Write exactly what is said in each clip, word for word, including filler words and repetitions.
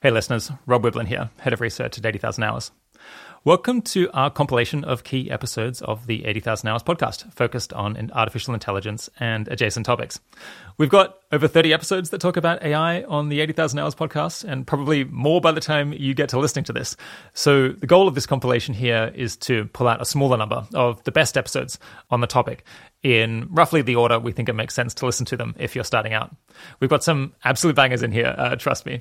Hey listeners, Rob Wiblin here, Head of Research at eighty thousand hours. Welcome to our compilation of key episodes of the eighty thousand hours podcast, focused on artificial intelligence and adjacent topics. We've got over thirty episodes that talk about A I on the eighty thousand hours podcast, and probably more by the time you get to listening to this. So the goal of this compilation here is to pull out a smaller number of the best episodes on the topic, in roughly the order we think it makes sense to listen to them if you're starting out. We've got some absolute bangers in here, uh, trust me.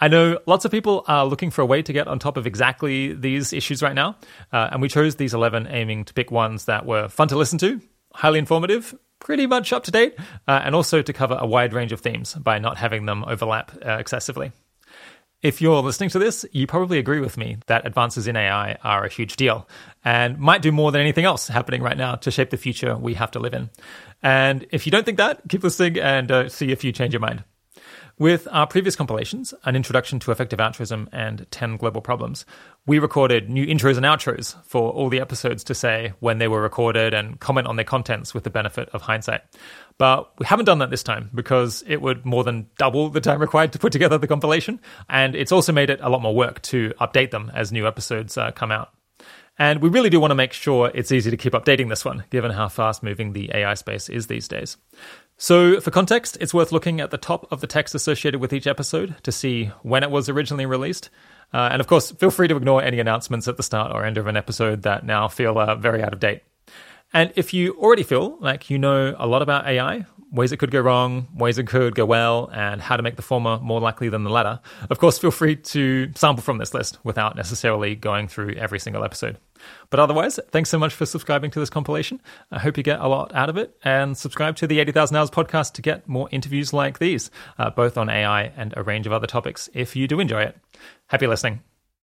I know lots of people are looking for a way to get on top of exactly these issues right now, uh, and we chose these eleven aiming to pick ones that were fun to listen to, highly informative, pretty much up to date, uh, and also to cover a wide range of themes by not having them overlap uh, excessively. If you're listening to this, you probably agree with me that advances in A I are a huge deal and might do more than anything else happening right now to shape the future we have to live in. And if you don't think that, keep listening and uh, see if you change your mind. With our previous compilations, An Introduction to Effective Altruism and ten Global Problems, we recorded new intros and outros for all the episodes to say when they were recorded and comment on their contents with the benefit of hindsight. But we haven't done that this time because it would more than double the time required to put together the compilation, and it's also made it a lot more work to update them as new episodes uh, come out. And we really do want to make sure it's easy to keep updating this one, given how fast-moving the A I space is these days. So for context, it's worth looking at the top of the text associated with each episode to see when it was originally released. Uh, and of course, feel free to ignore any announcements at the start or end of an episode that now feel uh, very out of date. And if you already feel like you know a lot about A I, ways it could go wrong, ways it could go well, and how to make the former more likely than the latter, of course, feel free to sample from this list without necessarily going through every single episode. But otherwise, thanks so much for subscribing to this compilation. I hope you get a lot out of it, and subscribe to the eighty thousand hours podcast to get more interviews like these, uh, both on A I and a range of other topics if you do enjoy it. Happy listening.